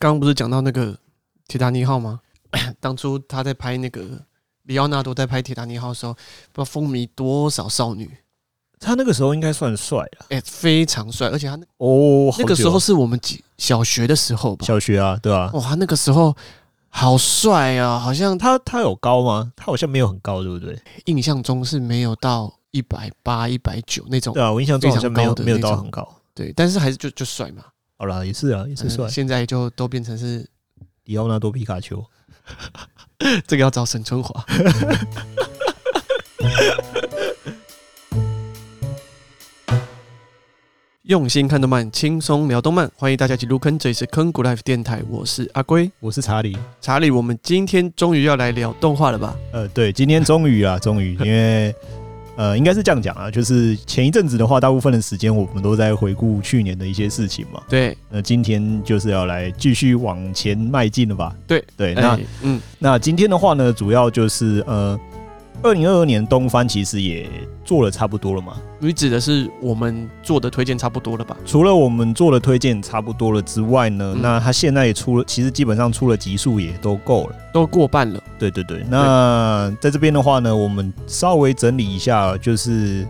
刚刚不是讲到那个铁达尼号吗？当初他在拍那个里奥纳多在拍铁达尼号的时候，不知道风靡多少少女。他那个时候应该算帅了，哎、欸，非常帅，而且他那那个时候是我们小学的时候吧？小学啊，对啊，哇，他那个时候好帅啊，好像他有高吗？他好像没有很高，对不对？印象中是没有到180、190那种，对啊，我印象中好像没有到很高，对，但是还是就帅嘛。好啦，也是啊，也是帅、现在就都变成是里奥纳多皮卡丘，这个要找沈春华。用心看动漫，轻松聊动漫，欢迎大家一起入坑，这里是坑谷 Life 电台，我是阿龟，我是查理。查理，我们今天终于要来聊动画了吧？对，今天终于，因为应该是这样讲啊，就是前一阵子的话，大部分的时间我们都在回顾去年的一些事情嘛。对，那今天就是要来继续往前迈进了吧？对，那今天的话呢，主要就是2022年东番其实也做了差不多了嘛？你指的是我们做的推荐差不多了吧？除了我们做的推荐差不多了之外呢，那他现在也出了，其实基本上出了集数也都够了，都过半了。对，那在这边的话呢，我们稍微整理一下，就是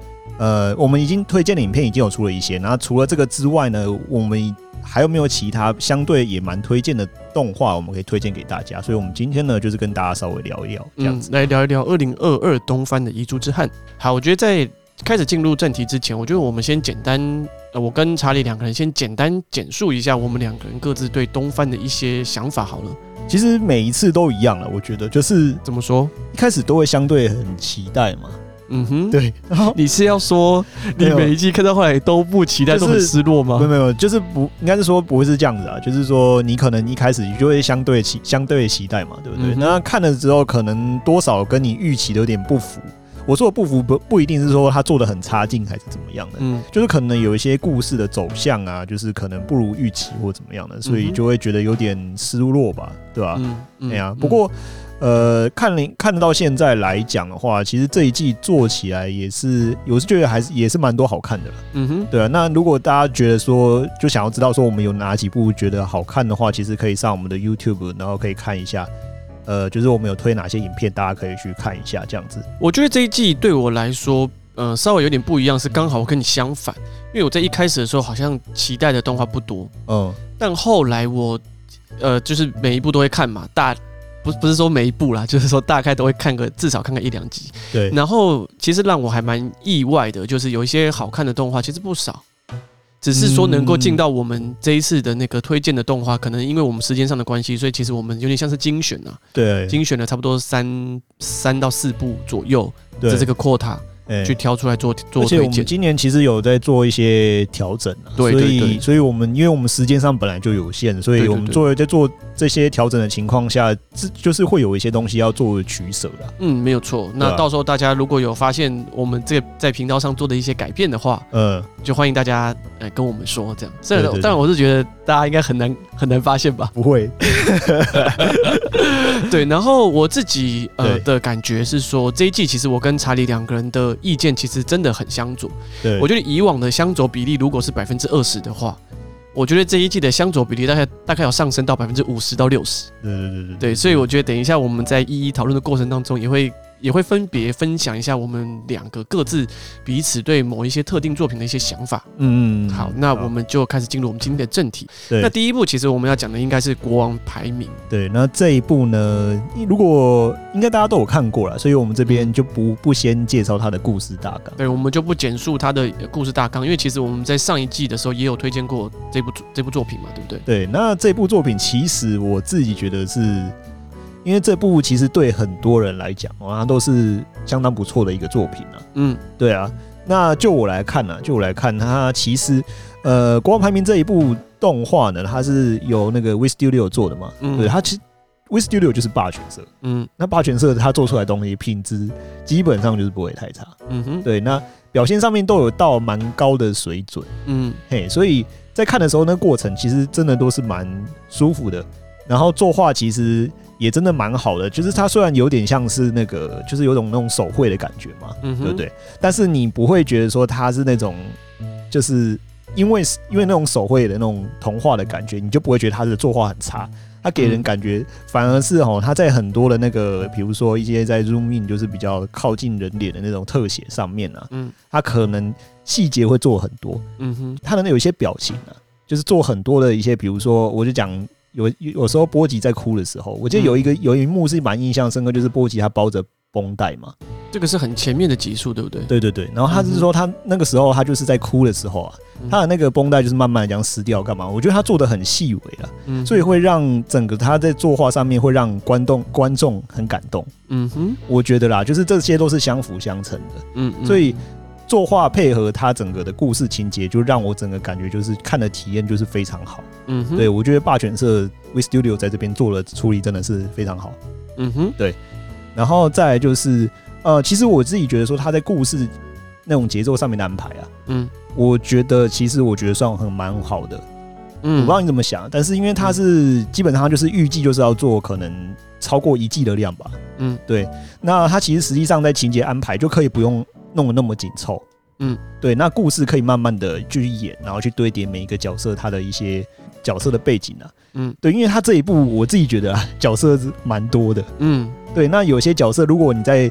我们已经推荐的影片已经有出了一些，那除了这个之外呢，我们还有没有其他相对也蛮推荐的动画我们可以推荐给大家？所以我们今天呢就是跟大家稍微聊一聊这样子，来聊一聊2022东番的遗珠之憾。好，我觉得在开始进入正题之前，我觉得我们先简单我跟查理两个人先简单简述一下我们两个人各自对东番的一些想法好了。其实每一次都一样了，我觉得就是怎么说，一开始都会相对很期待嘛。嗯哼，对。然后你是要说你每一季看到后来都不期待、就是、都很失落吗？没有，就是不应该是说不会是这样子啊，就是说你可能一开始你就会相对期待嘛，对不对？那看了之后可能多少跟你预期的有点不符。我说的不符不一定是说他做的很差劲还是怎么样的，就是可能有一些故事的走向啊，就是可能不如预期或怎么样的，所以就会觉得有点失落吧，对吧、对啊。不过看到现在来讲的话，其实这一季做起来也是，我是觉得还是也是蛮多好看的了。对啊。那如果大家觉得说，就想要知道说我们有哪几部觉得好看的话，其实可以上我们的 YouTube， 然后可以看一下。就是我们有推哪些影片，大家可以去看一下这样子。我觉得这一季对我来说，稍微有点不一样，是刚好我跟你相反，因为我在一开始的时候好像期待的动画不多，但后来我，就是每一部都会看嘛，不是说每一部啦，就是说大概都会看个至少看个1-2集。对。然后其实让我还蛮意外的，就是有一些好看的动画其实不少，只是说能够进到我们这一次的那个推荐的动画，可能因为我们时间上的关系，所以其实我们有点像是精选啊。对。精选了差不多3到4部左右的这个 quota。去挑出来做推荐。而且我们今年其实有在做一些调整啊，所以我们因为我们时间上本来就有限，所以我们在做这些调整的情况下，就是会有一些东西要做取舍啦。没有错。那到时候大家如果有发现我们这个在频道上做的一些改变的话，就欢迎大家来跟我们说这样。当然我是觉得大家应该很难发现吧？不会。对，然后我自己的感觉是说，这一季其实我跟查理两个人的意见其实真的很相左。对，我觉得以往的相左比例如果是20%的话，我觉得这一季的相左比例大概有上升到50%到60%。对，所以我觉得等一下我们在一一讨论的过程当中，也会分别分享一下我们两个各自彼此对某一些特定作品的一些想法。好，那我们就开始进入我们今天的正题。那第一部其实我们要讲的应该是国王排名。对，那这一部呢，如果应该大家都有看过了，所以我们这边就不先介绍它的故事大纲。对，我们就不简述它的故事大纲，因为其实我们在上一季的时候也有推荐过这部作品嘛，对不对？对，那这部作品其实我自己觉得是，因为这部其实对很多人来讲，它都是相当不错的一个作品啊。对啊。那就我来看，它其实国王排名这一部动画呢，它是由那个 WIT Studio 做的嘛。对，它其实 WIT Studio 就是霸权社。那霸权社它做出来的东西品质基本上就是不会太差。对，那表现上面都有到蛮高的水准。所以在看的时候那过程其实真的都是蛮舒服的。然后作画其实也真的蛮好的，就是它虽然有点像是那个，就是有种那种手绘的感觉嘛，对不对？但是你不会觉得说它是那种，就是因为那种手绘的那种童话的感觉，你就不会觉得他的作画很差，他给人感觉反而是他在很多的那个，比如说一些在 zoom in 就是比较靠近人脸的那种特写上面啊，他可能细节会做很多，他可能有一些表情啊，就是做很多的一些，比如说我就讲有时候波吉在哭的时候，我记得有一幕是蛮印象深刻，就是波吉他包着绷带嘛，这个是很前面的集数，对不对？对对对。然后他是说他那个时候他就是在哭的时候啊，他的那个绷带就是慢慢这样撕掉，干嘛？我觉得他做的很细微了，所以会让整个他在作画上面会让观众很感动。我觉得啦，就是这些都是相辅相成的。所以作画配合他整个的故事情节，就让我整个感觉就是看的体验就是非常好。对，我觉得霸权社 WIT Studio 在这边做的处理真的是非常好。对。然后再来就是，其实我自己觉得说他在故事那种节奏上面的安排啊，我觉得其实我觉得算很蛮好的，我不知道你怎么想，但是因为他是基本上他就是预计就是要做可能超过一季的量吧，对，那他其实实际上在情节安排就可以不用弄得那么紧凑，对，那故事可以慢慢的去演，然后去堆叠每一个角色他的一些角色的背景啊，对，因为他这一部我自己觉得角色蛮多的，对，那有些角色如果你在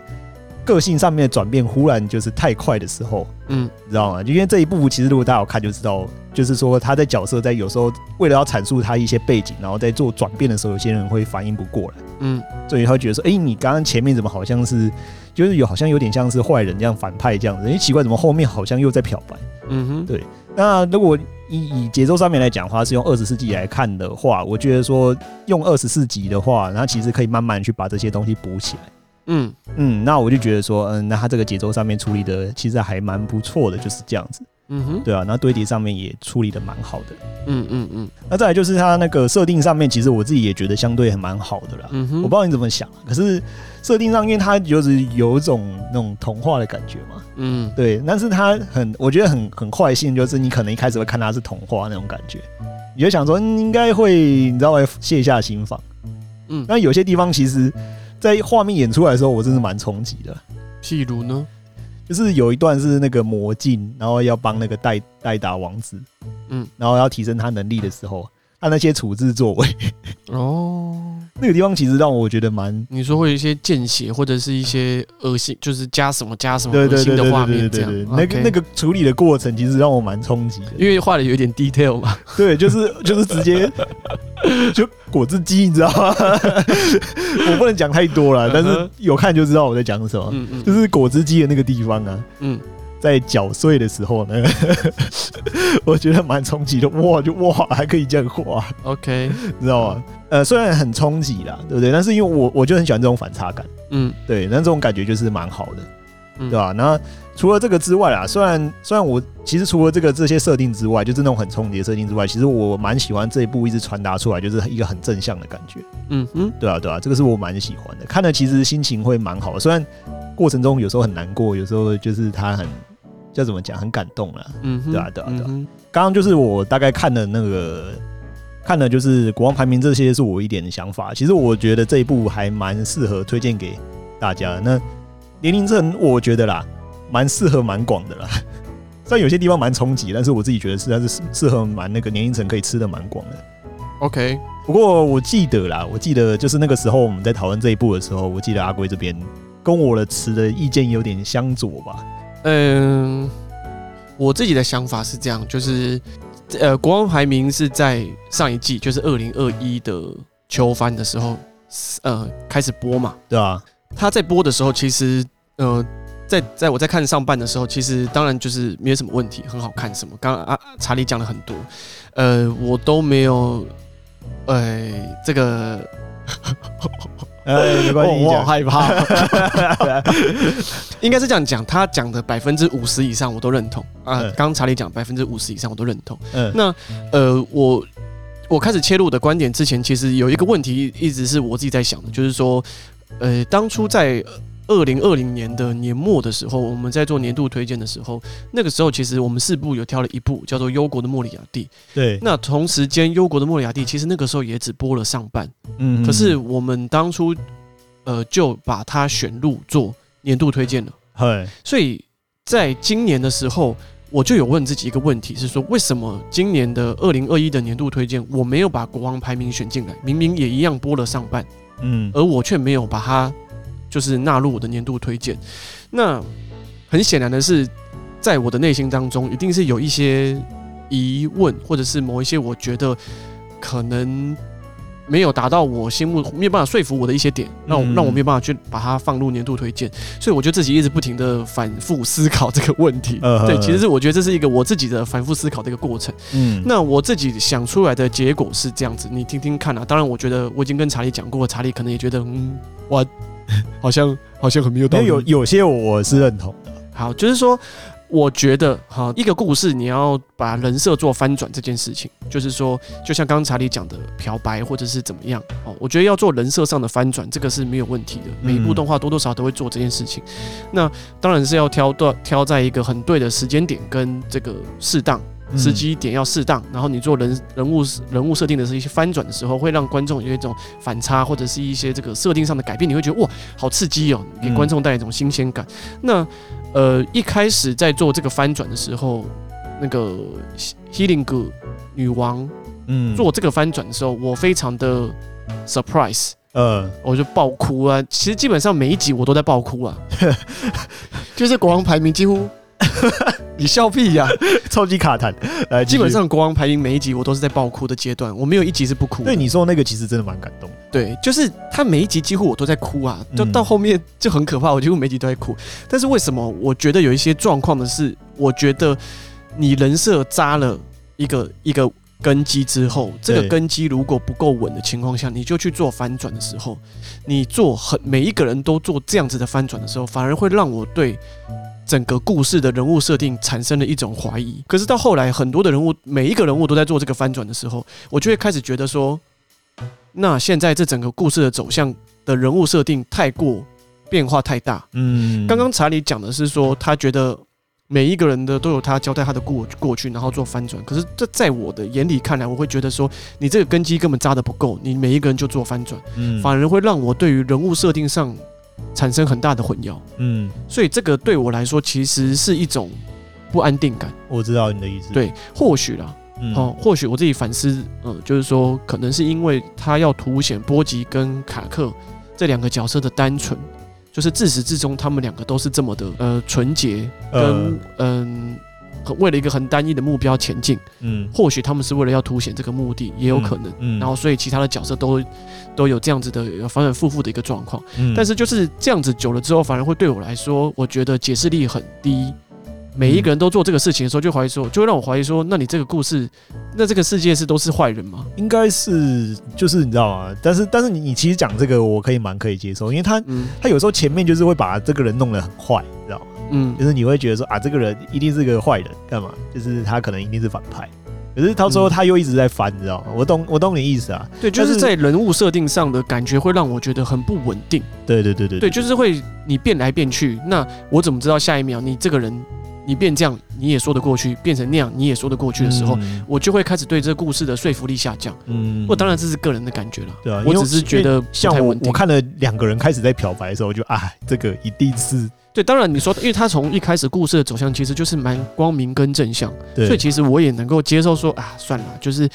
个性上面的转变忽然就是太快的时候，你知道吗？因为这一部其实如果大家有看就知道，就是说他在角色在有时候为了要阐述他一些背景，然后在做转变的时候，有些人会反应不过来，所以他会觉得说，哎，你刚刚前面怎么好像是就是好像有点像是坏人这样反派这样子，哎，奇怪，怎么后面好像又在漂白？对。那如果以节奏上面来讲的话，是用24集来看的话，我觉得说用24集的话，那其实可以慢慢去把这些东西补起来。那我就觉得说，那他这个节奏上面处理的其实还蛮不错的，就是这样子。对啊，那堆叠上面也处理的蛮好的。那再来就是他那个设定上面，其实我自己也觉得相对还蛮好的啦。我不知道你怎么想，可是设定上，因为他就是有一种那种童话的感觉嘛。对，但是他我觉得很坏性，就是你可能一开始会看他是童话那种感觉，你就想说应该会，你知道吗？卸下心防。那有些地方其实，在画面演出来的时候，我真是蛮冲击的。譬如呢，就是有一段是那个魔镜，然后要帮那个代打王子，然后要提升他能力的时候，他那些处置作为，那个地方其实让我觉得蛮……你说会有一些见血或者是一些恶心，就是加什么恶心的画面这样。那个处理的过程其实让我蛮冲击的，因为画的有点 detail 嘛。对，就是直接就果汁机，你知道吗？我不能讲太多了，但是有看就知道我在讲什么。就是果汁机的那个地方啊，在搅碎的时候呢，我觉得蛮冲击的。哇，还可以这样画 ，OK， 你知道吗？虽然很冲击啦，对不对？但是因为我就很喜欢这种反差感，对，那这种感觉就是蛮好的，对吧？那除了这个之外啦，虽然我其实除了这些设定之外，就是那种很冲击的设定之外，其实我蛮喜欢这一部一直传达出来，就是一个很正向的感觉，对啊，这个是我蛮喜欢的，看了其实心情会蛮好的，虽然过程中有时候很难过，有时候就是他很。要怎么讲？很感动了，对啊。刚刚就是我大概看了那个，看了就是国王排名这些，是我一点的想法。其实我觉得这一部还蛮适合推荐给大家的。那年龄层我觉得啦，蛮适合蛮广的啦。虽然有些地方蛮冲击，但是我自己觉得实在是适合蛮那个年龄层可以吃的蛮广的。OK， 不过我记得就是那个时候我们在讨论这一部的时候，我记得阿龟这边跟我的持的意见有点相左吧。我自己的想法是这样，就是国王排名是在上一季，就是2021的秋番的时候，开始播嘛，对啊。他在播的时候，其实在我在看上半的时候，其实当然就是没有什么问题，很好看什么。刚刚查理讲了很多，我都没有，这个。没关系，我好害怕。应该是这样讲，他讲的50%以上我都认同啊。刚查理讲50%以上我都认同。那我开始切入我的观点之前，其实有一个问题一直是我自己在想的，就是说，当初在2020年的年末的时候，我们在做年度推荐的时候，那个时候其实我们4部有挑了一部叫做《忧国的莫里亚蒂》。对。那同时间，《忧国的莫里亚蒂》其实那个时候也只播了上半，可是我们当初就把它选入做年度推荐了。所以在今年的时候，我就有问自己一个问题，是说为什么今年的2021的年度推荐我没有把国王排名选进来，明明也一样播了上半，而我却没有把它就是纳入我的年度推荐。那很显然的是，在我的内心当中一定是有一些疑问，或者是某一些我觉得可能没有达到我心目，没有办法说服我的一些点，让我没有办法去把它放入年度推荐，所以我就自己一直不停的反复思考这个问题。对，其实是我觉得这是一个我自己的反复思考的一个过程。那我自己想出来的结果是这样子，你听听看啊。当然，我觉得我已经跟查理讲过，查理可能也觉得，哇，好像很没有道理。因为有些我是认同的。好，就是说。我觉得哈，一个故事你要把人设做翻转这件事情，就是说，就像刚刚查理讲的漂白或者是怎么样，我觉得要做人设上的翻转，这个是没有问题的。每一部动画多多少少都会做这件事情。那当然是要挑在一个很对的时间点跟这个适当时机点要适当，然后你做人物设定的是一些翻转的时候，会让观众有一种反差或者是一些这个设定上的改变，你会觉得哇，好刺激哦，给观众带来一种新鲜感。那一开始在做这个翻转的时候，那个 Healing 女王，做这个翻转的时候，我非常的 surprise，我就爆哭啊！其实基本上每一集我都在爆哭啊，就是国王排名几乎，你笑屁呀，超级卡痰。基本上国王排名每一集我都是在爆哭的阶段，我没有一集是不哭的。对，你说那个其实真的蛮感动的。对，就是他每一集几乎我都在哭啊，就到后面就很可怕，我几乎每一集都在哭。但是为什么我觉得有一些状况的是，我觉得你人设扎了一个根基之后，这个根基如果不够稳的情况下，你就去做翻转的时候，你做每一个人都做这样子的翻转的时候，反而会让我对整个故事的人物设定产生了一种怀疑。可是到后来，很多的人物，每一个人物都在做这个翻转的时候，我就会开始觉得说，那现在这整个故事的走向的人物设定太过变化太大。刚刚查理讲的是说，他觉得每一个人的都有他交代他的过去，然后做翻转。可是这在我的眼里看来，我会觉得说，你这个根基根本扎得不够，你每一个人就做翻转，反而会让我对于人物设定上产生很大的混淆。所以这个对我来说其实是一种不安定感。我知道你的意思。对，或许啦。或许我自己反思，就是说，可能是因为他要凸显波吉跟卡克这两个角色的单纯，就是自始至终他们两个都是这么的纯洁，跟为了一个很单一的目标前进。或许他们是为了要凸显这个目的，也有可能。然后，所以其他的角色都有这样子的反反复复的一个状况。但是就是这样子久了之后，反而会对我来说，我觉得解释力很低。每一个人都做这个事情的时候，就会让我怀疑说，那你这个故事，那这个世界都是坏人吗？应该是，就是你知道吗？但是你其实讲这个，我蛮可以接受，因为他有时候前面就是会把这个人弄得很坏，你知道吗？就是你会觉得说啊，这个人一定是个坏人，干嘛？就是他可能一定是反派。可是到最后他又一直在翻，你知道吗？我懂你意思啊。对，就是在人物设定上的感觉会让我觉得很不稳定。对，就是会你变来变去，那我怎么知道下一秒你这个人？你变这样你也说得过去，变成那样你也说得过去的时候，我就会开始对这个故事的说服力下降。我当然这是个人的感觉啦。对啊，我只是觉得不太稳定。像我看了两个人开始在漂白的时候，我就啊，这个一定是对。当然你说，因为他从一开始故事的走向其实就是蛮光明跟正向，所以其实我也能够接受说啊，算了，就是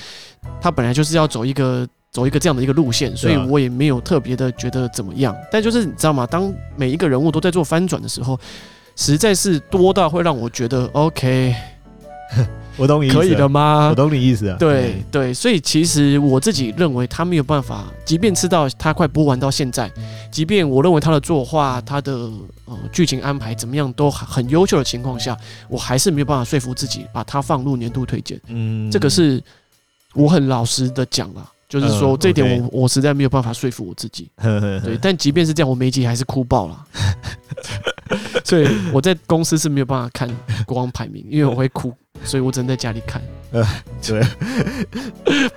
他本来就是要走一个这样的一个路线，所以我也没有特别的觉得怎么样。但就是你知道吗？当每一个人物都在做翻转的时候。实在是多到会让我觉得 OK， 我懂你意思，可以了吗？我懂你意思啊。对，所以其实我自己认为他没有办法，即便吃到他快播完到现在，即便我认为他的作画、他的剧情安排怎么样都很优秀的情况下，我还是没有办法说服自己把它放入年度推荐。这个是我很老实的讲啦。就是说，这一点我实在没有办法说服我自己。对，但即便是这样，我每一集还是哭爆了。所以我在公司是没有办法看国王排名，因为我会哭，所以我只能在家里看。对，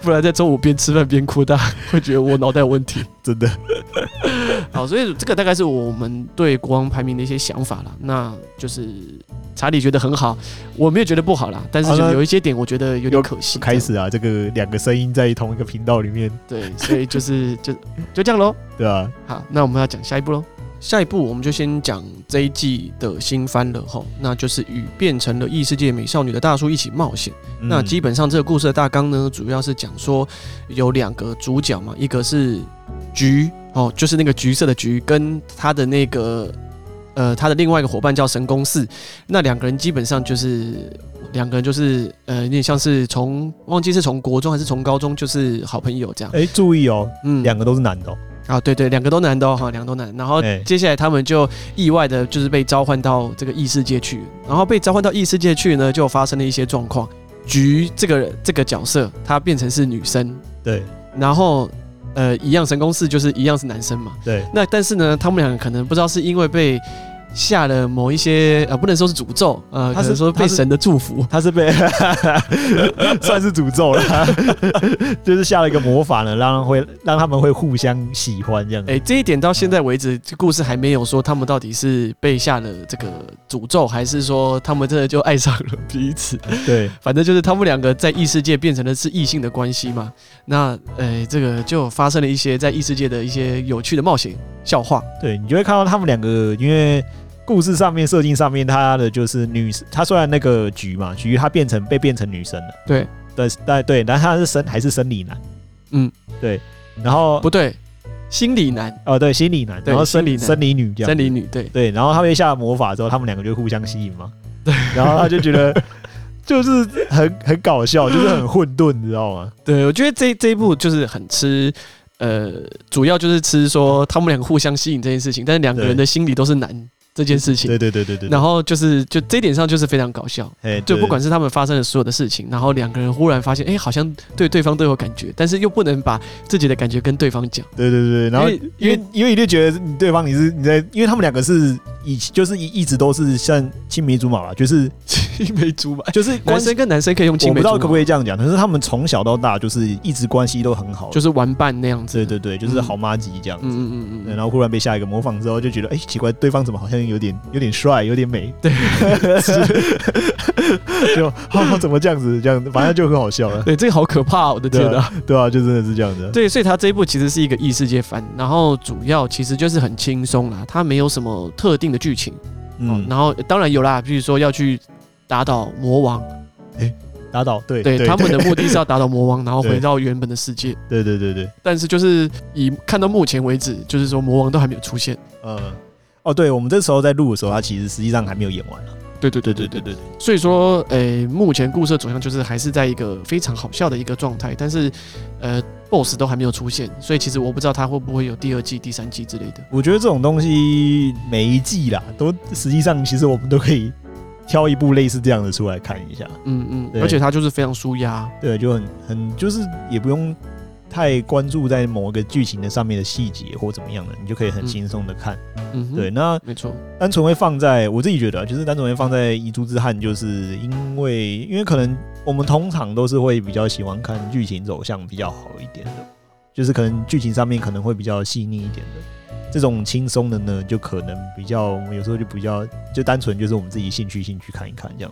不然在中午边吃饭边哭，大家会觉得我脑袋有问题。真的。好，所以这个大概是我们对国王排名的一些想法啦。那就是查理觉得很好，我没有觉得不好啦，但是就有一些点我觉得有点可惜。开始啊，这个两个声音在同一个频道里面。对，所以就是就这样咯。对啊。好，那我们要讲下一步咯。下一步我们就先讲这一季的新番了齁，那就是与变成了异世界美少女的大叔一起冒险。那基本上这个故事的大纲呢，主要是讲说有两个主角嘛，一个是橘哦，就是那个橘色的橘，跟他的那个他的另外一个伙伴叫神宫寺，那两个人基本上就是有点像是忘记是从国中还是从高中就是好朋友这样。哎，注意哦，两个都是男的哦。啊，对对，两个都男的哦，哈，两个都男。然后接下来他们就意外的就是被召唤到这个异世界去，然后被召唤到异世界去呢，就发生了一些状况。菊这个角色她变成是女生，对，然后一样神宫寺就是一样是男生嘛，对。那但是呢，他们两个可能不知道是因为被下了某一些不能说是诅咒，他是说被神的祝福，他是被算是诅咒啦，就是下了一个魔法呢，让他们会互相喜欢这样子。哎，这一点到现在为止，故事还没有说他们到底是被下了这个诅咒，还是说他们真的就爱上了彼此。对，反正就是他们两个在异世界变成了是异性的关系嘛。那这个就发生了一些在异世界的一些有趣的冒险笑话。对，你就会看到他们两个因为。故事上面设定上面，他的就是女，他虽然那个菊嘛，菊他变成女生了，对，对，但他是还是生理男，嗯，对，然后不对，心理男，哦，对，心理男，然后生理女这样，生理女，对对，然后他被下了魔法之后，他们两个就互相吸引嘛，对，然后他就觉得就是很搞笑，就是很混沌，你知道吗？对，我觉得这一部就是很吃。主要就是吃说他们两个互相吸引这件事情，但是两个人的心理都是男这件事情。对对对对对。然后就这一点上就是非常搞笑，就不管是他们发生的所有的事情，然后两个人忽然发现，哎，好像对对方都有感觉，但是又不能把自己的感觉跟对方讲。对对对，然后因为一定觉得对方你在，因为他们两个是就是一直都是像青梅竹马吧，就是青梅竹马，就是男生跟男生可以用青梅竹马，我不知道可不可以这样讲，但是他们从小到大就是一直关系都很好，就是玩伴那样子。对对对，就是好妈吉这样子。然后忽然被下一个模仿之后，就觉得哎、奇怪，对方怎么好像有点帅，有点美。对，就怎么这样子，这样反正就很好笑了。对，这个好可怕、我的天哪、对啊，就真的是这样子。对，所以他这一部其实是一个异世界番，然后主要其实就是很轻松啦，他没有什么特定的剧情。然后当然有啦，比如说要去打倒魔王，打倒对，他们的目的是要打倒魔王，然后回到原本的世界。对对对对。但是就是以看到目前为止，就是说魔王都还没有出现。对，我们这时候在录的时候，他其实实际上还没有演完了。对。所以说，目前故事的走向就是还是在一个非常好笑的一个状态，但是，BOSS 都还没有出现，所以其实我不知道他会不会有第二季、第三季之类的。我觉得这种东西每一季啦，都实际上其实我们都可以挑一部类似这样的出来看一下。而且他就是非常舒压，对，就很就是也不用太关注在某个剧情的上面的细节或怎么样的，你就可以很轻松的看。对，那没错，单纯会放在我自己觉得，就是单纯会放在遗珠之憾，就是因为可能我们通常都是会比较喜欢看剧情走向比较好一点的，就是可能剧情上面可能会比较细腻一点的，这种轻松的呢，就可能比较我们有时候就比较就单纯就是我们自己兴趣看一看这样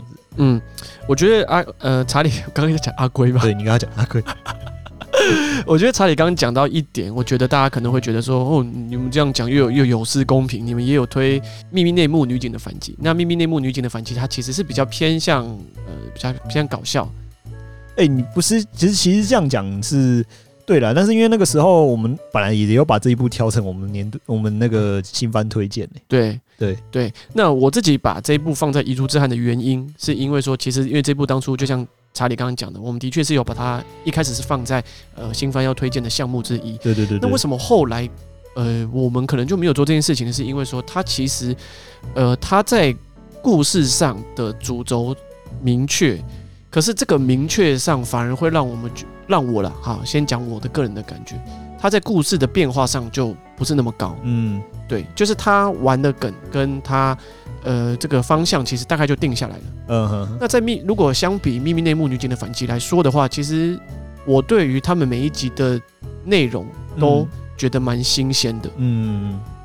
子。我觉得查理刚刚讲阿龟吧，对你刚刚讲阿龟。我觉得查理刚刚讲到一点，我觉得大家可能会觉得说，哦，你们这样讲又有失公平。你们也有推《秘密内幕女警的反击》，那《秘密内幕女警的反击》它其实是比较偏向比较偏向搞笑。你不是其实这样讲是对啦，但是因为那个时候我们本来也有把这一部挑成我们那个新番推荐。对。那我自己把这一部放在遗珠之憾的原因，是因为说其实因为这部当初就像查理刚刚讲的，我们的确是有把它一开始是放在新番要推荐的项目之一。对。那为什么后来我们可能就没有做这件事情，是因为说它其实它在故事上的主轴明确，可是这个明确上反而会让我啦哈，先讲我的个人的感觉，它在故事的变化上就不是那么高。对，就是他玩的梗跟他这个方向其实大概就定下来了。那如果相比《秘密内幕女警的反击》来说的话，其实我对于他们每一集的内容都觉得蛮新鲜的。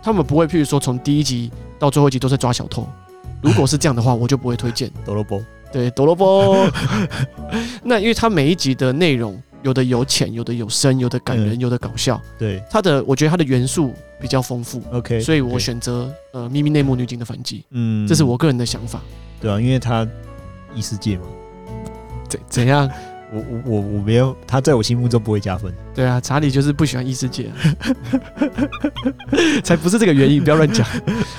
他们不会譬如说从第一集到最后一集都在抓小偷，如果是这样的话，我就不会推荐。对，斗罗波。那因为他每一集的内容有的有浅，有的有深，有的感人，有的搞笑。对，它的我觉得它的元素比较丰富。OK， 所以我选择秘密内幕女警的反击。嗯，这是我个人的想法。对啊，因为它异世界嘛，怎样？我没有，他在我心目中不会加分。对啊，查理就是不喜欢异世界、啊，才不是这个原因，不要乱讲。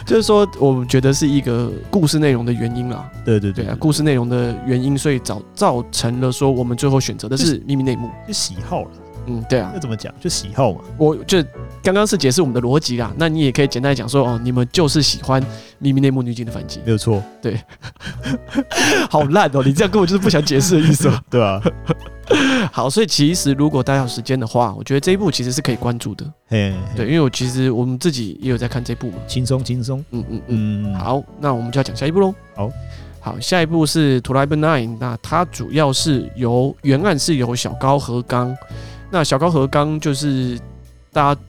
就是说，我觉得是一个故事内容的原因啦。对对 对, 對, 對啊，故事内容的原因，所以造成了说我们最后选择的是秘密内幕，就喜好了。嗯，对啊，那怎么讲？就喜好嘛。我就刚刚是解释我们的逻辑啦，那你也可以简单讲说，哦，你们就是喜欢秘密内幕女警的反击，没有错。对，好烂哦！你这样跟我就是不想解释的意思吧？对啊。好，所以其实如果大家有时间的话，我觉得这一部其实是可以关注的。嘿，对，因为我其实我们自己也有在看这部嘛，轻松轻松。嗯。好，那我们就要讲下一部喽。好，下一部是《Tribe Nine》，那它主要是由原案是由小高和刚。那小高和刚就是大家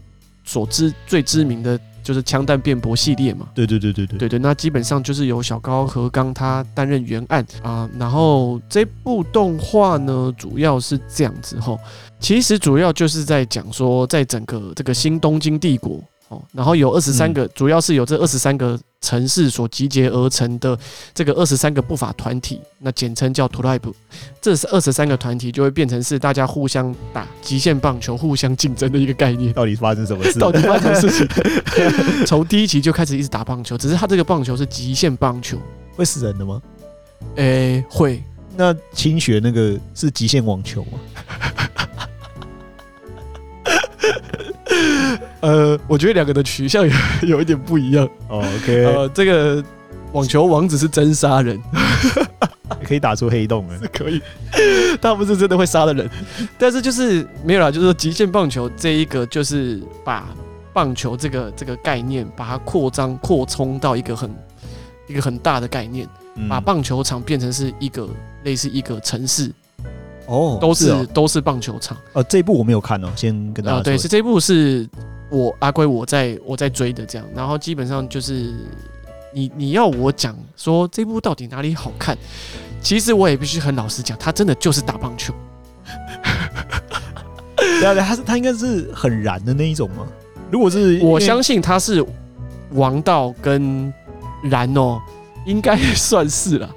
所知最知名的就是枪弹辩驳系列嘛，对，那基本上就是由小高和刚他担任原案啊，然后这部动画呢主要是这样子吼，其实主要就是在讲说在整个这个新东京帝国哦，然后有23个，主要是有这23个城市所集结而成的这个23个不法团体，那简称叫 Tribe， 这是23个团体就会变成是大家互相打极限棒球、互相竞争的一个概念。到底发生什么事？到底发生什么事情？从第一集就开始一直打棒球，只是他这个棒球是极限棒球，会死人的吗？诶，会。那清雪那个是极限网球吗？我觉得两个的取向 有一点不一样。Oh, OK， 这个网球王子是真杀人，可以打出黑洞了，是可以。他不是真的会杀的人，但是就是没有啦，就是说极限棒球这一个就是把棒球这个概念把它扩充到一个很大的概念，把棒球场变成是一个类似一个城市。哦，都是棒球场。这一部我没有看哦，先跟大家说。对，是这一部是我阿龟我在追的这样，然后基本上就是你要我讲说这部到底哪里好看，其实我也必须很老实讲，它真的就是打棒球。对，它应该是很燃的那一种吗？如果是，我相信它是王道跟燃哦。应该算是啦，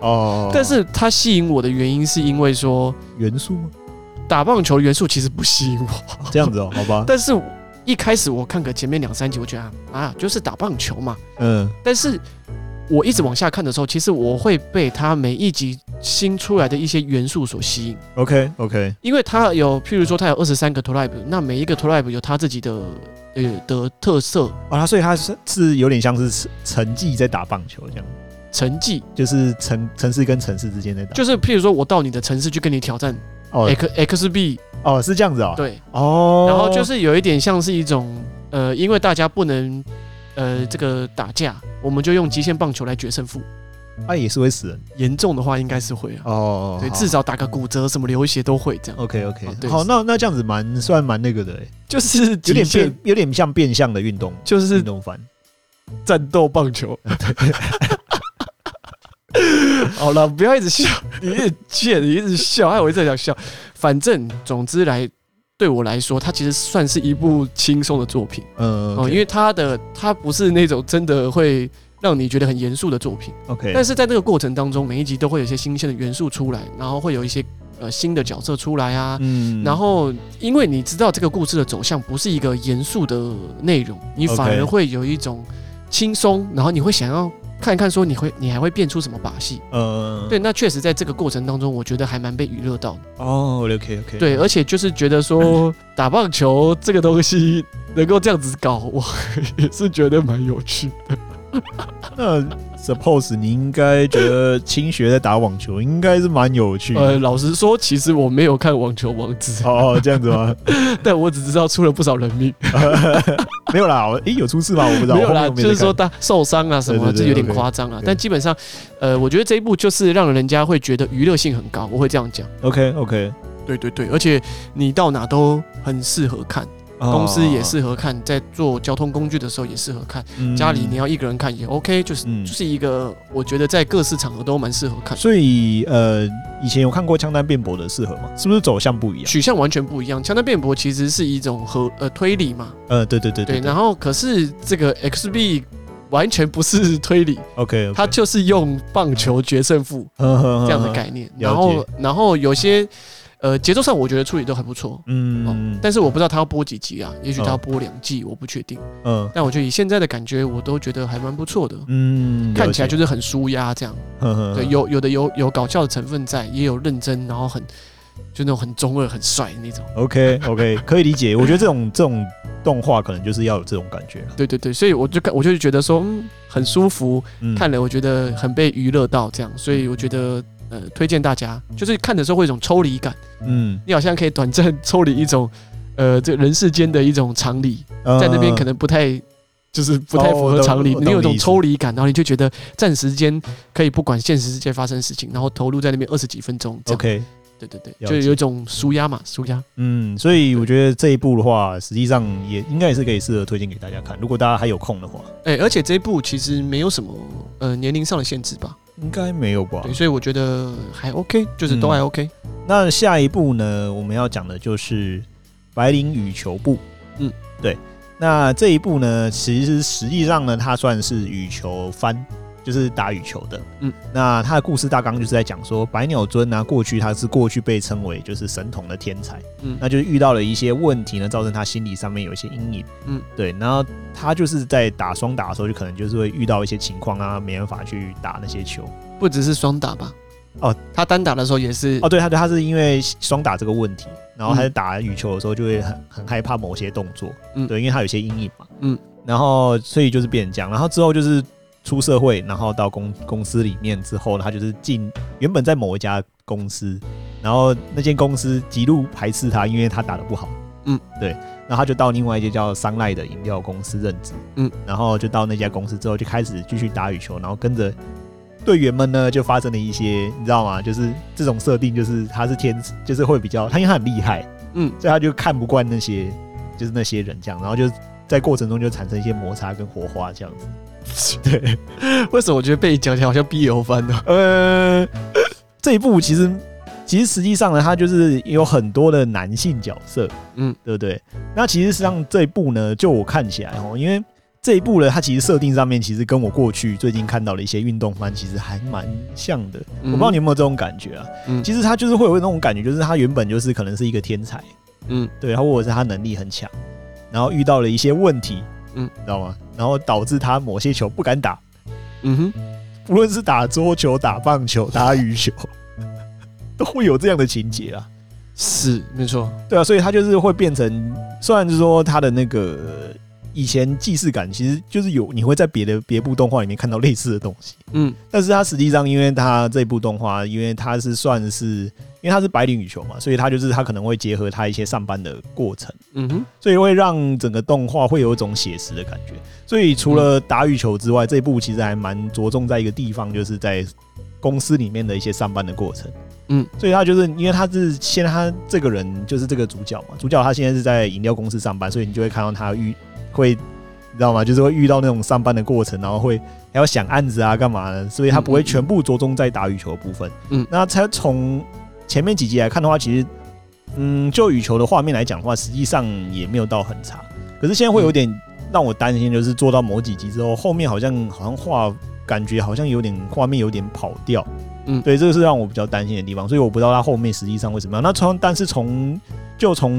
但是它吸引我的原因是因为说元素吗？打棒球元素其实不吸引我，这样子哦，好吧。但是一开始我看个前面2-3集，我觉得啊，就是打棒球嘛，嗯。但是我一直往下看的时候，其实我会被它每一集新出来的一些元素所吸引。OK， 因为它有，譬如说它有23个 tribe， 那每一个 tribe 有它自己的。的特色啊，所以它是有点像是城际在打棒球这样。城际就是城市跟城市之间在打，就是譬如说我到你的城市去跟你挑战 XB， 哦，是这样子哦，对哦，然后就是有一点像是一种因为大家不能这个打架，我们就用极限棒球来决胜负。啊，也是会死人，严重的话应该是会啊。哦，对，至少打个骨折，什么流血都会这样。OK， 好，那这样子算蛮那个的，就是有点像变相的运动，就是运动番，战斗棒球。好了，不要一直笑，你一直贱，你一直笑，害我一直想笑。反正总之来，对我来说，它其实算是一部轻松的作品。嗯，因为它不是那种真的会。让你觉得很严肃的作品 ，OK， 但是在这个过程当中，每一集都会有一些新鲜的元素出来，然后会有一些新的角色出来啊，然后因为你知道这个故事的走向不是一个严肃的内容，你反而会有一种轻松，然后你会想要看看说你还会变出什么把戏，对，那确实在这个过程当中，我觉得还蛮被娱乐到的哦 ，OK， 对，而且就是觉得说打棒球这个东西能够这样子搞，我也是觉得蛮有趣的。那 suppose 你应该觉得清学在打网球应该是蛮有趣的。老实说，其实我没有看网球王子。哦，这样子吗？但我只知道出了不少人命。没有啦，有出事吗？我不知道。没有啦，就是说他受伤啊什么，这有点夸张啊。但基本上，我觉得这一部就是让人家会觉得娱乐性很高，我会这样讲。OK， 对，而且你到哪都很适合看。公司也适合看，在做交通工具的时候也适合看，家里你要一个人看也 OK， 就是一个我觉得在各式场合都蛮适合看。所以以前有看过枪弹辩驳的适合吗？是不是走向不一样？取向完全不一样。枪弹辩驳其实是一种推理嘛，对对对 对， 对。然后可是这个 XB。完全不是推理 ，OK， 他就是用棒球决胜负这样的概念，然后有些节奏上我觉得处理都还不错，但是我不知道他要播几集啊，也许他要播2季，我不确定，但我觉得以现在的感觉，我都觉得还蛮不错的，看起来就是很舒压这样，对，有搞笑的成分在，也有认真，然后很。就那种很中二、很帅那种。OK， 可以理解。我觉得这种动画可能就是要有这种感觉。对对对，所以我就觉得说，很舒服，看了我觉得很被娱乐到这样，所以我觉得推荐大家，就是看的时候会有一种抽离感。你好像可以短暂抽离一种这人世间的一种常理，在那边可能不太。就是不太符合常理，你有一种抽离感，然后你就觉得暂时间可以不管现实世界发生事情，然后投入在那边20几分钟。OK， 对对对，就有一种舒压嘛，舒压。所以我觉得这一部的话，实际上也应该也是可以适合推荐给大家看，如果大家还有空的话。而且这一部其实没有什么年龄上的限制吧？应该没有吧？对，所以我觉得还 OK， 就是都还 OK。那下一部呢，我们要讲的就是《白灵与球部》。对。那这一部呢，其实实际上呢，它算是羽球番，就是打羽球的。那它的故事大纲就是在讲说，白鸟尊啊，过去被称为就是神童的天才，那就是遇到了一些问题呢，造成他心理上面有一些阴影。对，然后他就是在打双打的时候，就可能就是会遇到一些情况啊，没办法去打那些球。不只是双打吧？哦，他单打的时候也是。哦，对，他是因为双打这个问题。然后他在打羽球的时候就会很害怕某些动作，对，因为他有些阴影嘛，然后所以就是变成这样，然后之后就是出社会，然后到公司里面之后，他就是原本在某一家公司，然后那间公司极度排斥他，因为他打得不好，对，然后他就到另外一家叫桑赖的饮料公司任职，然后就到那家公司之后就开始继续打羽球，然后跟着队员们呢就发生了一些，你知道吗？就是这种设定，就是他是天，就是会比较他因为他很厉害，所以他就看不惯那些就是那些人这样，然后就在过程中就产生一些摩擦跟火花这样子。对，为什么我觉得被你讲起来好像 BL 番呢？这一部其实实际上呢，他就是有很多的男性角色，对不对？那其实实际上这一部呢，就我看起来哦，因为。这一部呢，它其实设定上面其实跟我过去最近看到的一些运动番其实还蛮像的，我不知道你有没有这种感觉啊？其实它就是会有那种感觉，就是它原本就是可能是一个天才，对，或者是他能力很强，然后遇到了一些问题，你知道吗？然后导致他某些球不敢打，无论是打桌球、打棒球、打羽球，都会有这样的情节啊。是，没错，对啊，所以他就是会变成，虽然是说他的那个。以前既视感其实就是有，你会在别部动画里面看到类似的东西，但是它实际上因为它这部动画，因为它是算是，因为它是白领羽球嘛，所以它就是它可能会结合它一些上班的过程，所以会让整个动画会有一种写实的感觉。所以除了打羽球之外，这部其实还蛮着重在一个地方，就是在公司里面的一些上班的过程，所以他就是因为他是现在他这个人就是这个主角嘛，主角他现在是在饮料公司上班，所以你就会看到他会，你知道吗？就是会遇到那种上班的过程，然后会还要想案子啊，干嘛的，所以他不会全部着重在打羽球的部分。那他从前面几集来看的话，其实，就羽球的画面来讲的话，实际上也没有到很差。可是现在会有点让我担心，就是做到某几集之后，后面好像感觉好像有点画面有点跑掉。对，这个是让我比较担心的地方，所以我不知道他后面实际上会怎么样。但是从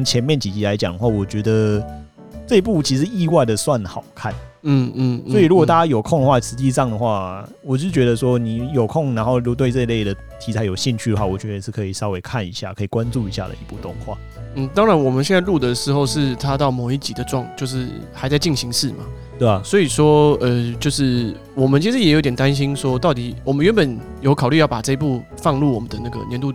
前面几集来讲的话，我觉得。这一部其实意外的算好看，所以如果大家有空的话，实际上的话，我是觉得说你有空，然后如果对这类的题材有兴趣的话，我觉得是可以稍微看一下，可以关注一下的一部动画。当然我们现在录的时候是它到某一集的就是还在进行式嘛，对啊，所以说就是我们其实也有点担心说，到底我们原本有考虑要把这一部放入我们的那个年度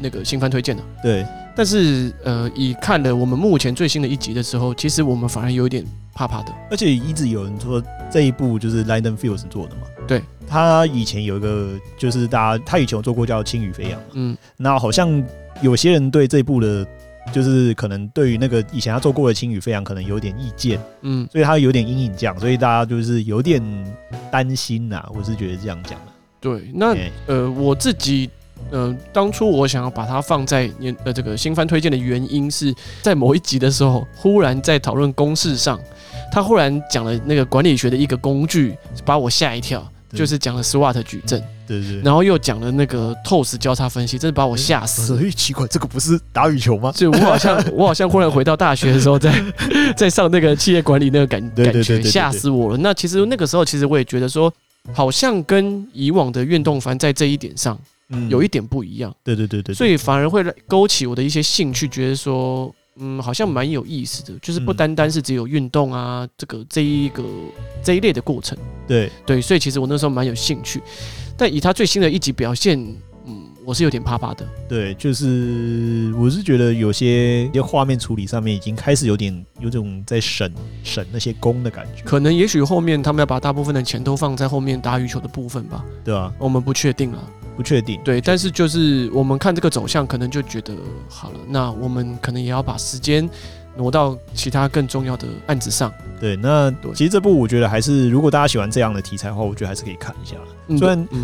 那个新番推荐的，对。但是以看了我们目前最新的一集的时候，其实我们反而有点怕怕的。而且一直有人说这一部就是 Landon Fields 做的嘛，对，他以前有一个就是他以前有做过叫《轻羽飞扬》嘛，那好像有些人对这一部的就是可能对于那个以前他做过的轻语飞扬可能有点意见，嗯，所以他有点阴影这样，所以大家就是有点担心啦，我是觉得这样讲啦。对，那我自己当初我想要把它放在这个新番推荐的原因是在某一集的时候，忽然在讨论公式上，他忽然讲了那个管理学的一个工具，把我吓一跳，就是讲了 SWOT 矩阵，对对，然后又讲了那个 TOS 交叉分析，真的把我吓死了。所以奇怪，这个不是打羽球吗？所以我好像忽然回到大学的时候在上那个企业管理那个感觉，吓死我了。那其实那个时候，其实我也觉得说，好像跟以往的运动番在这一点上。有一点不一样，对对对 对，所以反而会勾起我的一些兴趣，觉得说，好像蛮有意思的，就是不单单是只有运动啊，这一类的过程，对对，所以其实我那时候蛮有兴趣，但以他最新的一集表现，我是有点怕怕的，对，就是我是觉得有些画面处理上面已经开始有种在审那些功的感觉，可能也许后面他们要把大部分的钱都放在后面打羽球的部分吧，对啊，我们不确定了。不确定，对，但是就是我们看这个走向，可能就觉得好了，那我们可能也要把时间挪到其他更重要的案子上。对，那其实这部我觉得还是，如果大家喜欢这样的题材的话，我觉得还是可以看一下。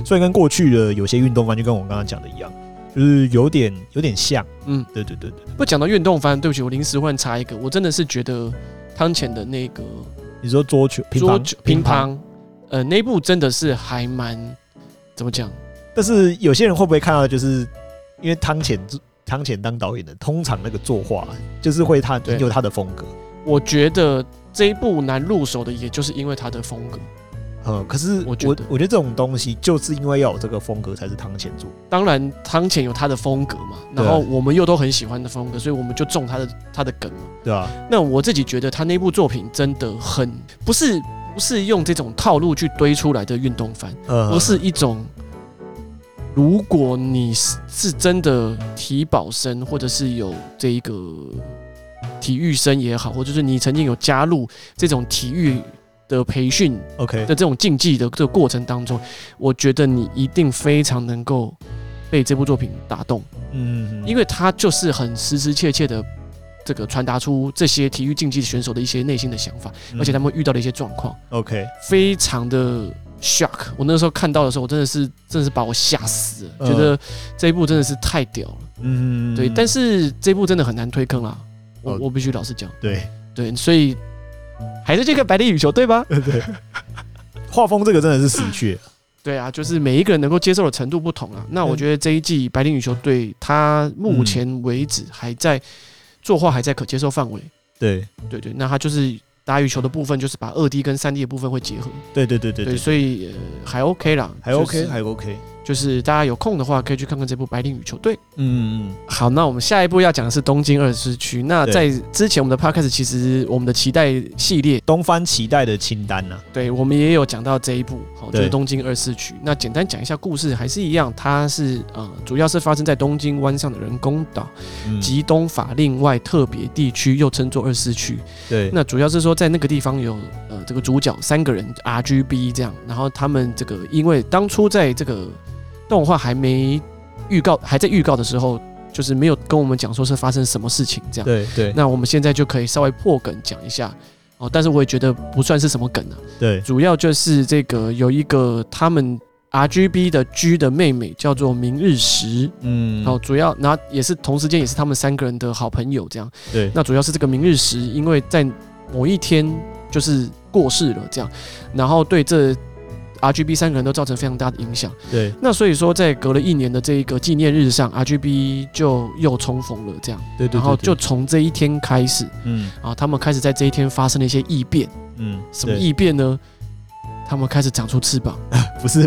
虽然跟过去的有些运动番，就跟我刚刚讲的一样，就是有点像。对对对对。不讲到运动番，对不起，我临时忽然插一个，我真的是觉得汤浅的那个，你说桌球、乒乓，那部真的是还蛮怎么讲？但是有些人会不会看到，就是因为汤浅当导演的，通常那个作画就是会他有他的风格。我觉得这一部难入手的，也就是因为他的风格。可是我觉得这种东西就是因为要有这个风格才是汤浅做。当然，汤浅有他的风格嘛，然后我们又都很喜欢的风格，所以我们就中他的梗嘛。对啊。那我自己觉得他那部作品真的很不是用这种套路去堆出来的运动番，而是一种。如果你是真的体保生，或者是有这一个体育生也好，或者是你曾经有加入这种体育的培训的这种竞技的这个过程当中，我觉得你一定非常能够被这部作品打动，因为它就是很实切切的这个传达出这些体育竞技选手的一些内心的想法，而且他们遇到的一些状况，非常的。shock， 我那时候看到的时候，我真的是把我吓死了，觉得这一部真的是太屌了，对，但是这一部真的很难推坑啦，我必须老实讲，对，所以还是这个白领羽球对吧？对，画风这个真的是死穴，对啊，就是每一个人能够接受的程度不同啦。那我觉得这一季白领羽球对他目前为止还在作画还在可接受范围，对，那他就是。打羽球的部分就是把2D 跟3D 的部分会结合，对，所以还 OK 啦，还 OK，就是大家有空的话可以去看看这部《白领羽球队》。好，那我们下一部要讲的是《东京20区》。那在之前我们的 Podcast 其实我们的期待系列东番期待的清单啊，对，我们也有讲到这一部，就是《东京20区》。那简单讲一下故事，还是一样，它是主要是发生在东京湾上的人工岛及东法另外特别地区，又称作24区。对，那主要是说。在那个地方有这个主角3个人 RGB 这样，然后他们这个因为当初在这个动画还在预告的时候，就是没有跟我们讲说是发生什么事情这样。对。那我们现在就可以稍微破梗讲一下哦，但是我也觉得不算是什么梗啊。对，主要就是这个有一个他们 RGB 的 G 的妹妹叫做明日石，然后主要然后也是同时间也是他们3个人的好朋友这样。对，那主要是这个明日石，因为在某一天就是过世了这样，然后对这 RGB 3个人都造成非常大的影响。对，那所以说在隔了1年的这一个纪念日上 ，RGB 就又重逢了这样。对，然后就从这一天开始，啊，他们开始在这一天发生了一些异变。什么异变呢？他们开始长出翅膀。不是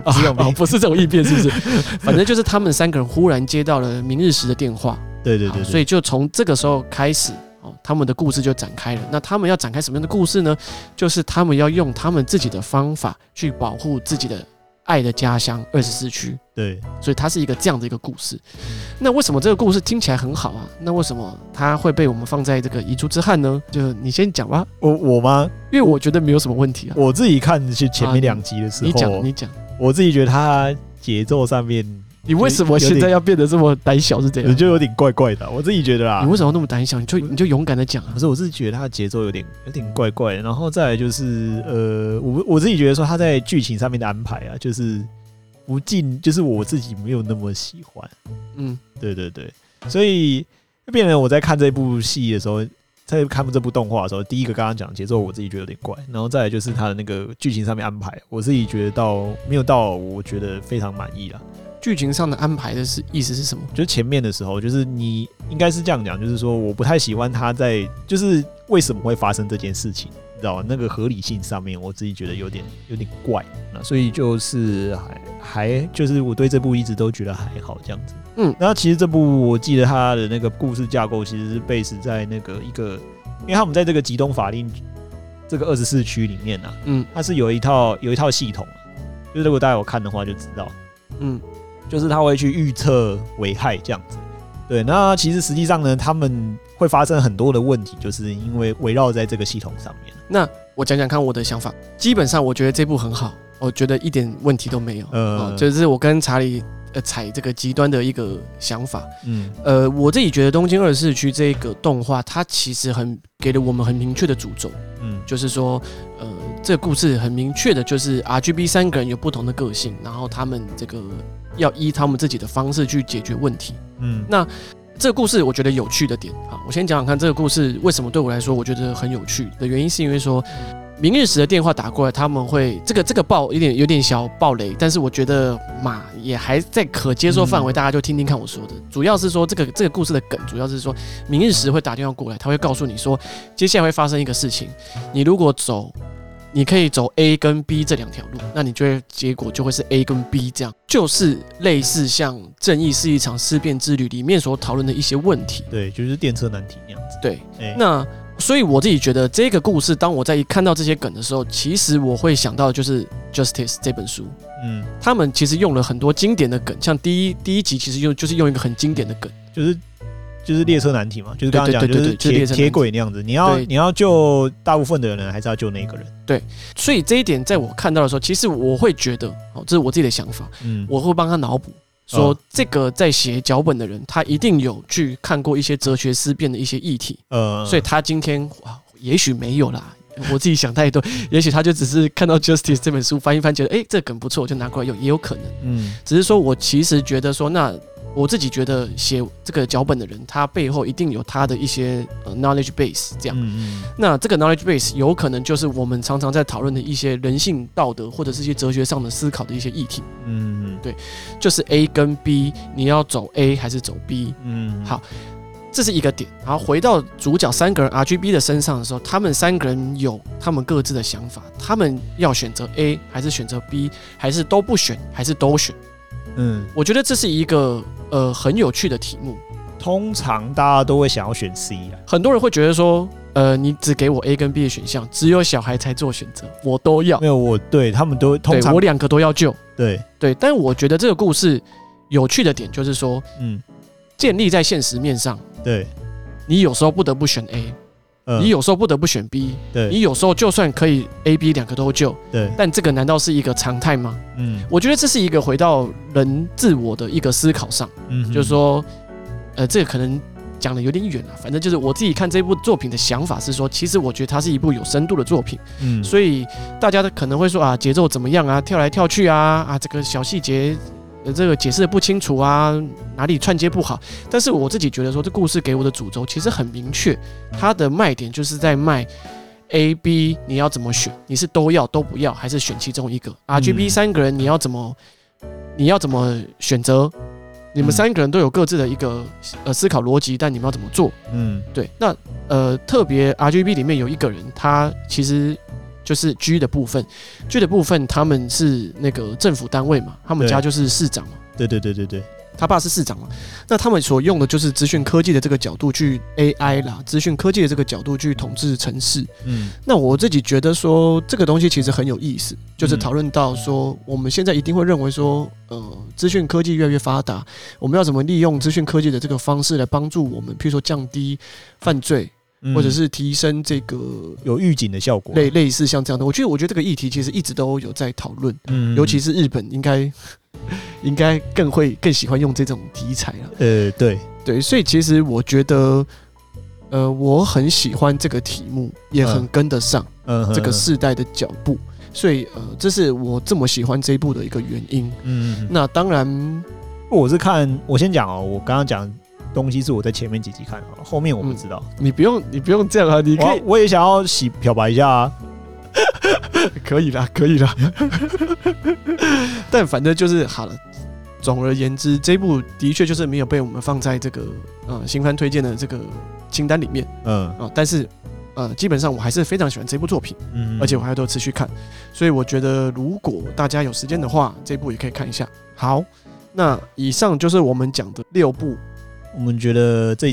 这种异变，是不是？反正就是他们3个人忽然接到了明日石的电话。对，所以就从这个时候开始。他们的故事就展开了。那他们要展开什么样的故事呢？就是他们要用他们自己的方法去保护自己的爱的家乡24区。对，所以它是一个这样的一个故事。那为什么这个故事听起来很好啊？那为什么它会被我们放在这个遗珠之憾呢？就你先讲吧。我吗？因为我觉得没有什么问题啊。我自己看是前面2集的时候，你讲。我自己觉得它节奏上面。你为什么现在要变得这么胆小是怎样？你就有点怪怪的、啊，我自己觉得啦。你为什么那么胆小？你就勇敢的讲、啊。可是我自己觉得他的节奏有点怪怪的，然后再来就是我自己觉得说他在剧情上面的安排啊，就是不尽，就是我自己没有那么喜欢。嗯，对对对，所以变成我在看这部戏的时候。在看这部动画的时候，第一个刚刚讲节奏，我自己觉得有点怪，然后再来就是他的那个剧情上面安排，我自己觉得没有到，我觉得非常满意啦。剧情上的安排的意思是什么？就是前面的时候，就是你应该是这样讲，就是说我不太喜欢他在，就是为什么会发生这件事情，你知道吗？那个合理性上面，我自己觉得有点怪，那所以就是还就是我对这部一直都觉得还好这样子。嗯，那其实这部我记得他的那个故事架构其实是 base 在那个一个，因为他们在这个极东法令这个24区里面啊，嗯，它是有一套系统、啊，就是如果大家有看的话就知道，嗯。就是他会去预测危害这样子，对。那其实实际上呢，他们会发生很多的问题，就是因为围绕在这个系统上面。那我讲讲看我的想法。基本上我觉得这部很好，我觉得一点问题都没有。就是我跟查理采这个极端的一个想法。嗯，我自己觉得《东京24区》这个动画，它其实很给了我们很明确的主轴。嗯，就是说，这个故事很明确的就是 RGB 三个人有不同的个性，然后他们这个。要依他们自己的方式去解决问题。嗯，那这个故事我觉得有趣的点啊，我先讲讲看这个故事为什么对我来说我觉得很有趣的原因，是因为说明日时的电话打过来，他们会这个爆有点小爆雷，但是我觉得嘛也还在可接受范围，大家就听听看我说的。主要是说这个故事的梗，主要是说明日时会打电话过来，他会告诉你说接下来会发生一个事情，你如果走。你可以走 A 跟 B 这两条路，那你就会结果就会是 A 跟 B 这样，就是类似像《正义是一场思辨之旅》里面所讨论的一些问题。对，就是电车难题那样子。对，欸、那所以我自己觉得这个故事，当我在看到这些梗的时候，其实我会想到的就是《Justice》这本书。嗯，他们其实用了很多经典的梗，像第一集其实就是用一个很经典的梗，就是列车难题嘛，就是刚刚讲就是铁轨那样子，你要救大部分的人，还是要救那个人？对，所以这一点在我看到的时候，其实我会觉得，哦，这是我自己的想法，嗯，我会帮他脑补，说这个在写脚本的人，他一定有去看过一些哲学思辨的一些议题，所以他今天也许没有啦。我自己想太多，也许他就只是看到《Justice》这本书翻一翻，觉得这个梗不错，我就拿过来用，也有可能。嗯，只是说我其实觉得说，那我自己觉得写这个脚本的人，他背后一定有他的一些knowledge base， 这样。嗯嗯。那这个 knowledge base 有可能就是我们常常在讨论的一些人性、道德或者是一些哲学上的思考的一些议题。嗯嗯。对，就是 A 跟 B， 你要走 A 还是走 B？ 嗯。好。这是一个点，然后回到主角三个人 RGB 的身上的时候，他们三个人有他们各自的想法，他们要选择 A 还是选择 B， 还是都不选，还是都选？嗯，我觉得这是一个很有趣的题目。通常大家都会想要选 C 啊，很多人会觉得说，你只给我 A 跟 B 的选项，只有小孩才做选择，我都要。没有，我对他们都通常我两个都要救。对对，但我觉得这个故事有趣的点就是说，嗯。建立在现实面上，对，你有时候不得不选 A，你有时候不得不选 B， 对，你有时候就算可以 A、B 两个都救，对，但这个难道是一个常态吗？嗯，我觉得这是一个回到人自我的一个思考上，嗯，就是说，这个可能讲的有点远了，反正就是我自己看这部作品的想法是说，其实我觉得它是一部有深度的作品，嗯，所以大家可能会说啊，节奏怎么样啊，跳来跳去啊，这个小细节。这个解释的不清楚啊，哪里串接不好？但是我自己觉得说，这故事给我的主轴其实很明确，它的卖点就是在卖 A、B， 你要怎么选？你是都要都不要，还是选其中一个 ？RGB 三个人你要怎么选择？你们三个人都有各自的一个思考逻辑，但你们要怎么做？嗯，对。那特别 RGB 里面有一个人，他其实。就是 G 的部分，他们是那个政府单位嘛，他们家就是市长嘛，对对对对对，他爸是市长嘛，那他们所用的就是资讯科技的这个角度去 AI 啦，资讯科技的这个角度去统治城市。嗯，那我自己觉得说这个东西其实很有意思，就是讨论到说我们现在一定会认为说，资讯科技越来越发达，我们要怎么利用资讯科技的这个方式来帮助我们，譬如说降低犯罪。或者是提升这个有预警的效果，类似像这样的，我觉得这个议题其实一直都有在讨论，尤其是日本应该应该更喜欢用这种题材了。对对，所以其实我觉得，我很喜欢这个题目，也很跟得上这个世代的脚步，所以这是我这么喜欢这一部的一个原因。嗯，那当然，我先讲哦，我刚刚讲。东西是我在前面几集看的，后面我不知道。你不用这样啊，你可以，我也想要洗漂白一下啊。可以啦。但反正就是好了。总而言之，这部的确就是没有被我们放在这个新番推荐的这个清单里面。但是基本上我还是非常喜欢这部作品，而且我还都持续看，所以我觉得如果大家有时间的话，这部也可以看一下。好，那以上就是我们讲的6部。我们觉得这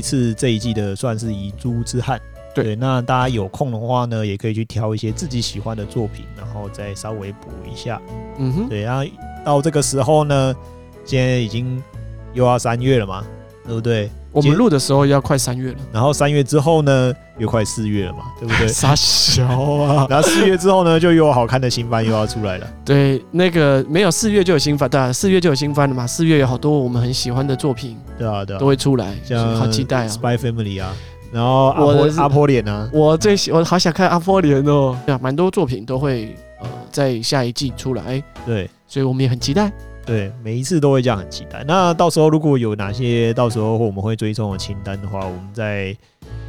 一季的算是遗珠之憾， 对，那大家有空的话呢，也可以去挑一些自己喜欢的作品，然后再稍微补一下。嗯哼，对，然后到这个时候呢，现在已经又要3月了嘛，对不对？我们录的时候要快3月了，然后3月之后呢，又快4月了嘛，对不对？傻小啊！然后4月之后呢，就又有好看的新番又要出来了。对，那个没有4月就有新番，对啊，4月就有新番了嘛。4月有好多我们很喜欢的作品，对啊，都会出来，像好期待啊 ！Spy Family 啊，然后阿波脸啊，我好想看阿波脸哦。对啊，蛮多作品都会在下一季出来，对，所以我们也很期待。对，每一次都会这样，很期待。那到时候如果有哪些到时候我们会追踪的清单的话，我们在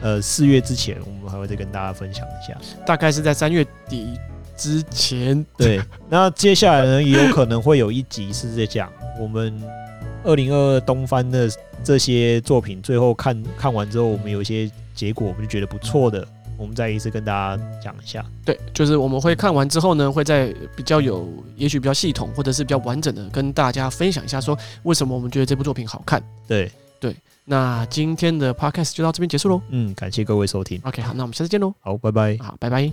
4月之前，我们还会再跟大家分享一下。大概是在3月底之前。对，那接下来呢，也有可能会有一集是在讲我们2022东番的这些作品，最后看完之后，我们有一些结果，我们就觉得不错的。我们再一次跟大家讲一下，对，就是我们会看完之后呢，会在也许比较系统，或者是比较完整的跟大家分享一下，说为什么我们觉得这部作品好看。对，那今天的 podcast 就到这边结束喽。感谢各位收听。OK， 好，那我们下次见喽。好，拜拜。好，拜拜。